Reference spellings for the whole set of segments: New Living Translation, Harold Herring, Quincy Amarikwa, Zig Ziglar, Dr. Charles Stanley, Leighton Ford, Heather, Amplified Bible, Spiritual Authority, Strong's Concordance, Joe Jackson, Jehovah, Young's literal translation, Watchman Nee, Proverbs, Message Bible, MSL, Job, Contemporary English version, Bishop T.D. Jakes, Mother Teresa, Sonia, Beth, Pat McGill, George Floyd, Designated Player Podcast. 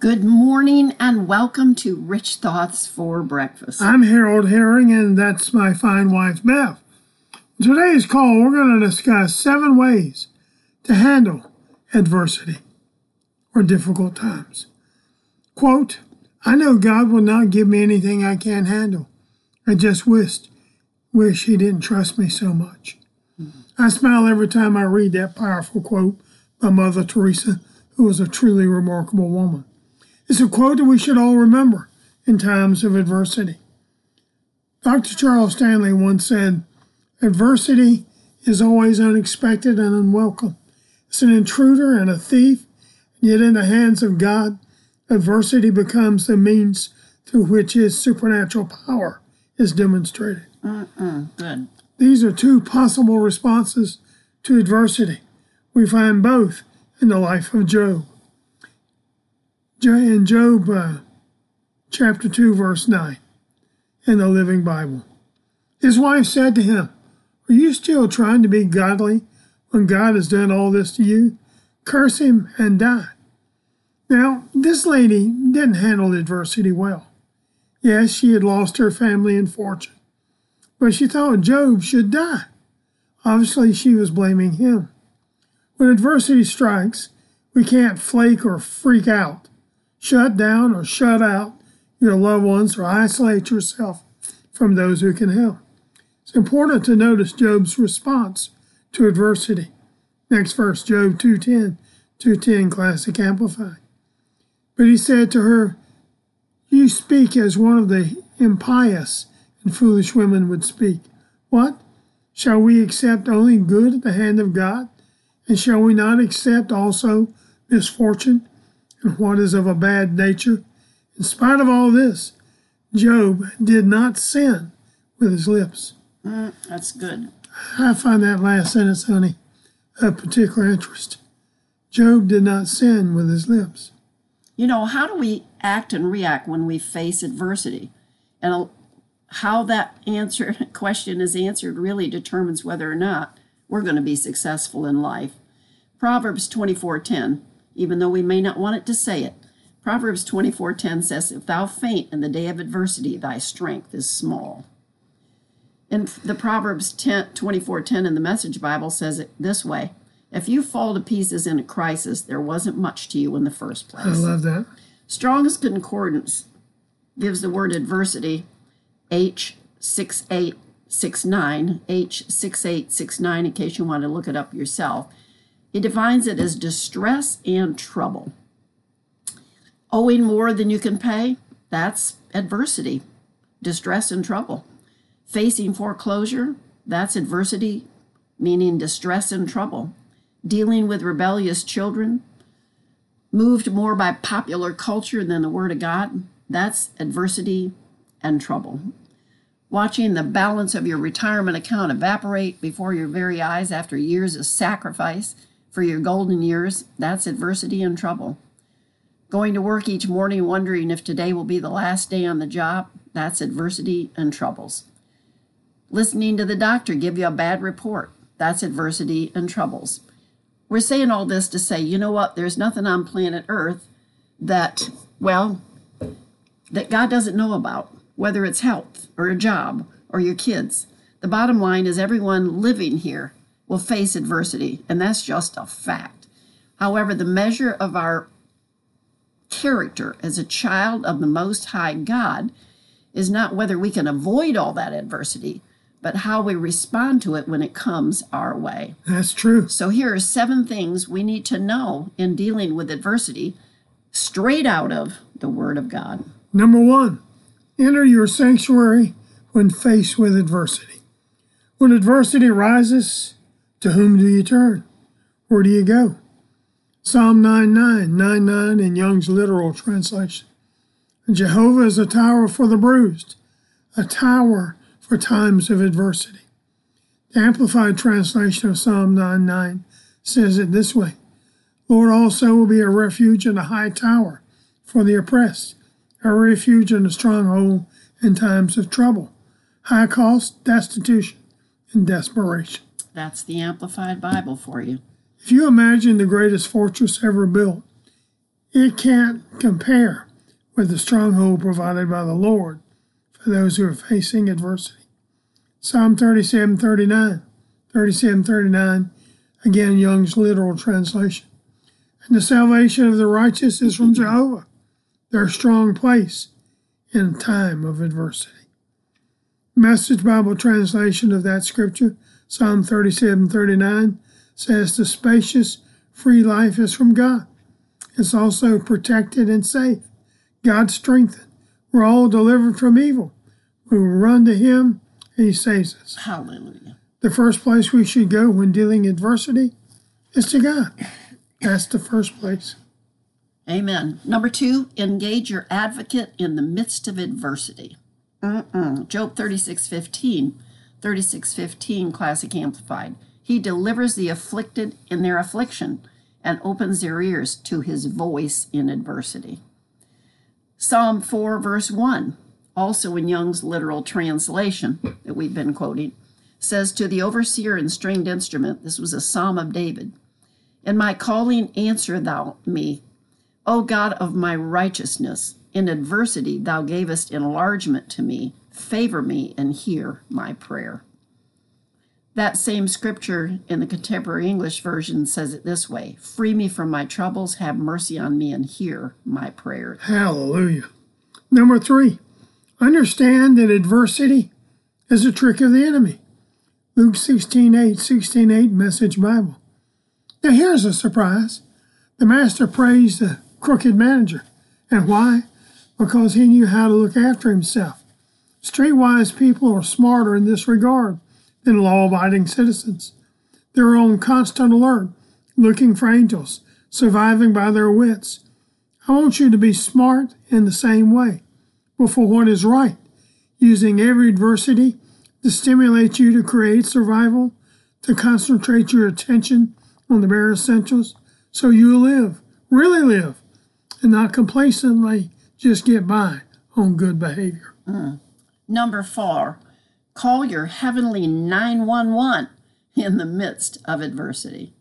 Good morning and welcome to Rich Thoughts for Breakfast. I'm Harold Herring and that's my fine wife, Beth. In today's call, we're going to discuss 7 ways to handle adversity or difficult times. Quote, I know God will not give me anything I can't handle. I just wish he didn't trust me so much. I smile every time I read that powerful quote by Mother Teresa, who was a truly remarkable woman. It's a quote that we should all remember in times of adversity. Dr. Charles Stanley once said, adversity is always unexpected and unwelcome. It's an intruder and a thief, yet in the hands of God, adversity becomes the means through which his supernatural power is demonstrated. Good. These are 2 possible responses to adversity. We find both in the life of Job. In Job chapter 2, verse 9, in the Living Bible. His wife said to him, are you still trying to be godly when God has done all this to you? Curse him and die. Now, this lady didn't handle adversity well. Yes, she had lost her family and fortune, but she thought Job should die. Obviously, she was blaming him. When adversity strikes, we can't flake or freak out, shut down or shut out your loved ones, or isolate yourself from those who can help. It's important to notice Job's response to adversity. Next verse, Job 2:10, Classic Amplified. But he said to her, you speak as one of the impious and foolish women would speak. What? Shall we accept only good at the hand of God? And shall we not accept also misfortune and what is of a bad nature? In spite of all this, Job did not sin with his lips. That's good. I find that last sentence, honey, of particular interest. Job did not sin with his lips. You know, how do we act and react when we face adversity? And how that question is answered really determines whether or not we're going to be successful in life. Proverbs 24:10, even though we may not want it to say it, Proverbs 24:10 says, if thou faint in the day of adversity, thy strength is small. And the Proverbs 24:10 in the Message Bible says it this way, if you fall to pieces in a crisis, there wasn't much to you in the first place. I love that. Strong's Concordance gives the word adversity, H6869, in case you want to look it up yourself. It defines it as distress and trouble. Owing more than you can pay, that's adversity, distress and trouble. Facing foreclosure, that's adversity, meaning distress and trouble. Dealing with rebellious children, moved more by popular culture than the Word of God, that's adversity and trouble. Watching the balance of your retirement account evaporate before your very eyes after years of sacrifice for your golden years, that's adversity and trouble. Going to work each morning wondering if today will be the last day on the job, that's adversity and troubles. Listening to the doctor give you a bad report, that's adversity and troubles. We're saying all this to say, you know what, there's nothing on planet Earth that God doesn't know about, whether it's health or a job or your kids. The bottom line is everyone living here will face adversity, and that's just a fact. However, the measure of our character as a child of the Most High God is not whether we can avoid all that adversity, but how we respond to it when it comes our way. That's true. So here are 7 things we need to know in dealing with adversity straight out of the Word of God. Number 1, enter your sanctuary when faced with adversity. When adversity rises, to whom do you turn? Where do you go? Psalm 99:9 in Young's Literal Translation. Jehovah is a tower for the bruised, a tower for times of adversity. The Amplified translation of Psalm 9:9 says it this way, Lord also will be a refuge and a high tower for the oppressed, a refuge and a stronghold in times of trouble, high cost, destitution, and desperation. That's the Amplified Bible for you. If you imagine the greatest fortress ever built, It can't compare with the stronghold provided by the Lord for those who are facing adversity. Psalm 37:39, again, Young's literal translation. And the salvation of the righteous is from Jehovah, their strong place in time of adversity. Message Bible translation of that scripture, Psalm 37:39, says the spacious, free life is from God. It's also protected and safe. God strengthened. We're all delivered from evil. We will run to Him and He saves us. Hallelujah. The first place we should go when dealing adversity is to God. That's the first place. Amen. Number two, engage your advocate in the midst of adversity. Job 36:15, Classic Amplified. He delivers the afflicted in their affliction and opens their ears to his voice in adversity. Psalm 4:1, also in Young's literal translation that we've been quoting, says, to the overseer and stringed instrument, this was a psalm of David, in my calling answer thou me, O God of my righteousness, in adversity thou gavest enlargement to me, favor me and hear my prayer. That same scripture in the Contemporary English version says it this way, free me from my troubles, have mercy on me, and hear my prayer. Hallelujah. Number three, understand that adversity is a trick of the enemy. Luke 16:8, Message Bible. Now here's a surprise. The master praised the crooked manager. And why? Because he knew how to look after himself. Streetwise people are smarter in this regard than law-abiding citizens. They're on constant alert, looking for angels, surviving by their wits. I want you to be smart in the same way, but for what is right, using every adversity to stimulate you to create survival, to concentrate your attention on the bare essentials, so you live, really live, and not complacently just get by on good behavior. Number four, call your heavenly 911 in the midst of adversity.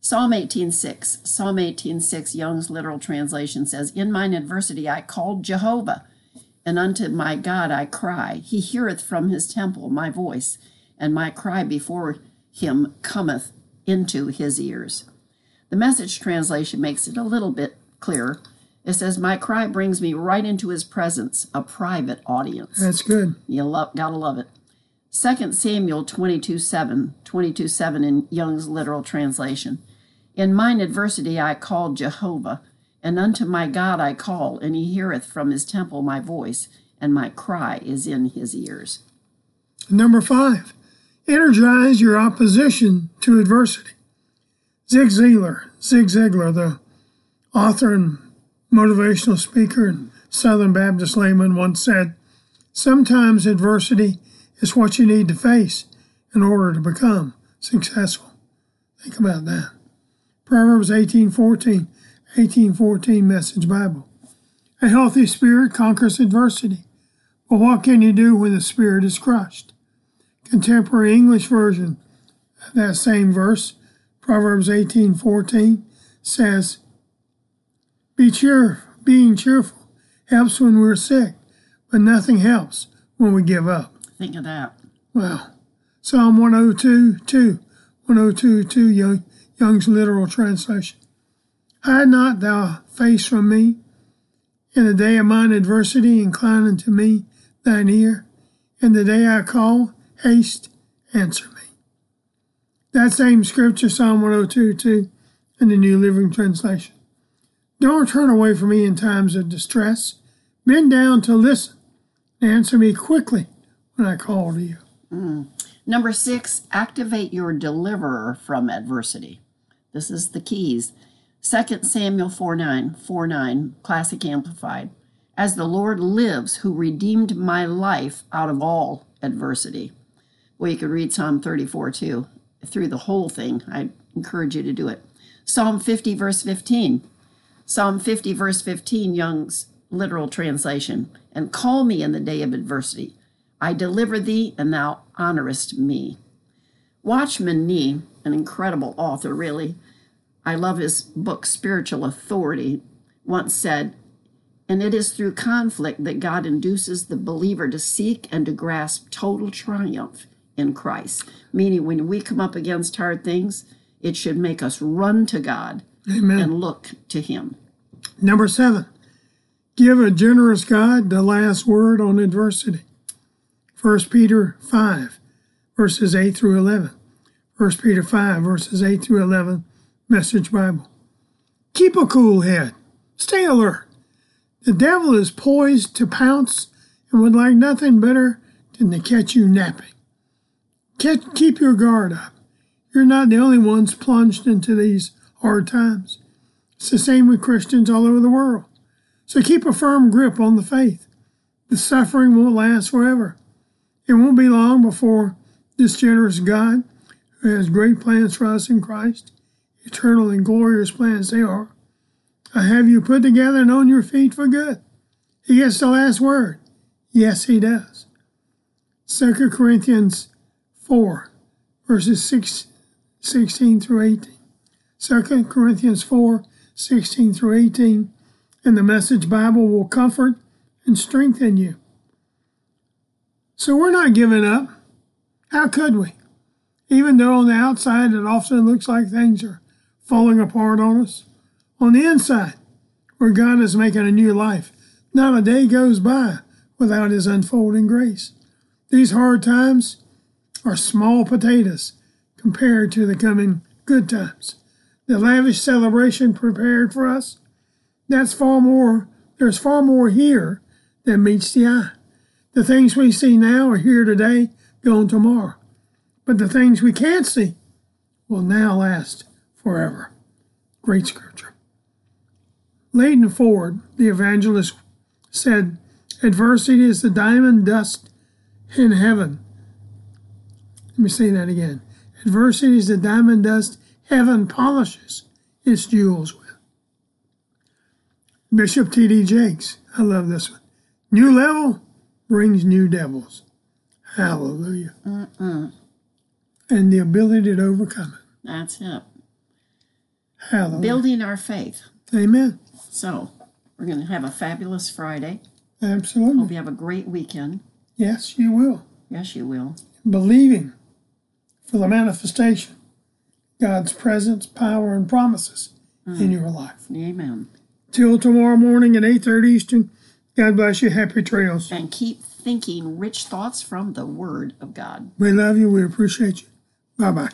Psalm 18:6, Young's literal translation says, in mine adversity I called Jehovah, and unto my God I cry. He heareth from his temple my voice, and my cry before him cometh into his ears. The Message translation makes it a little bit clearer. It says, my cry brings me right into his presence, a private audience. That's good. You gotta love it. 2 Samuel 22:7 in Young's literal translation. In mine adversity I called Jehovah, and unto my God I call, and he heareth from his temple my voice, and my cry is in his ears. Number five, energize your opposition to adversity. Zig Ziglar, the author and motivational speaker and Southern Baptist layman, once said, sometimes adversity is what you need to face in order to become successful. Think about that. Proverbs 18:14, Message Bible. A healthy spirit conquers adversity, but what can you do when the spirit is crushed? Contemporary English version of that same verse, Proverbs 18:14, says, Being cheerful helps when we're sick, but nothing helps when we give up. Think of that. Wow. Psalm 102:2, Young's literal translation. Hide not thy face from me. In the day of mine adversity, incline unto me thine ear. In the day I call, haste, answer me. That same scripture, Psalm 102:2, in the New Living Translation. Don't turn away from me in times of distress. Bend down to listen and answer me quickly when I call to you. Number six, activate your deliverer from adversity. This is the keys. 2 Samuel 4:9, Classic Amplified. As the Lord lives, who redeemed my life out of all adversity. Well, you could read Psalm 34 too, through the whole thing. I encourage you to do it. Psalm 50:15, Young's literal translation. And call me in the day of adversity. I deliver thee, and thou honorest me. Watchman Nee, an incredible author, really. I love his book, Spiritual Authority, once said, "And it is through conflict that God induces the believer to seek and to grasp total triumph in Christ." Meaning, when we come up against hard things, it should make us run to God. Amen. And look to Him. Number 7, give a generous God the last word on adversity. 1 Peter 5, verses 8 through 11. 1 Peter 5, verses 8 through 11, Message Bible. Keep a cool head. Stay alert. The devil is poised to pounce and would like nothing better than to catch you napping. Keep your guard up. You're not the only ones plunged into these hard times. It's the same with Christians all over the world. So keep a firm grip on the faith. The suffering won't last forever. It won't be long before this generous God, who has great plans for us in Christ, eternal and glorious plans they are, I have you put together and on your feet for good. He gets the last word. Yes, He does. 2 Corinthians 4, verses 16 through 18. 2 Corinthians 4, 16 through 18. And the Message Bible will comfort and strengthen you. So we're not giving up. How could we? Even though on the outside it often looks like things are falling apart on us, on the inside, where God is making a new life, not a day goes by without His unfolding grace. These hard times are small potatoes compared to the coming good times. The lavish celebration prepared for us, there's far more here than meets the eye. The things we see now are here today, gone tomorrow. But the things we can't see will now last forever. Great scripture. Leighton Ford, the evangelist, said, "Adversity is the diamond dust in heaven." Let me say that again. Adversity is the diamond dust heaven polishes its jewels with. Bishop T.D. Jakes, I love this one. New level brings new devils. Hallelujah. And the ability to overcome it. That's it. Hallelujah. Building our faith. Amen. So, we're going to have a fabulous Friday. Absolutely. Hope you have a great weekend. Yes, you will. Yes, you will. Believing for the manifestation, God's presence, power, and promises in your life. Amen. Till tomorrow morning at 8:30 Eastern, God bless you. Happy trails. And keep thinking rich thoughts from the Word of God. We love you. We appreciate you. Bye-bye.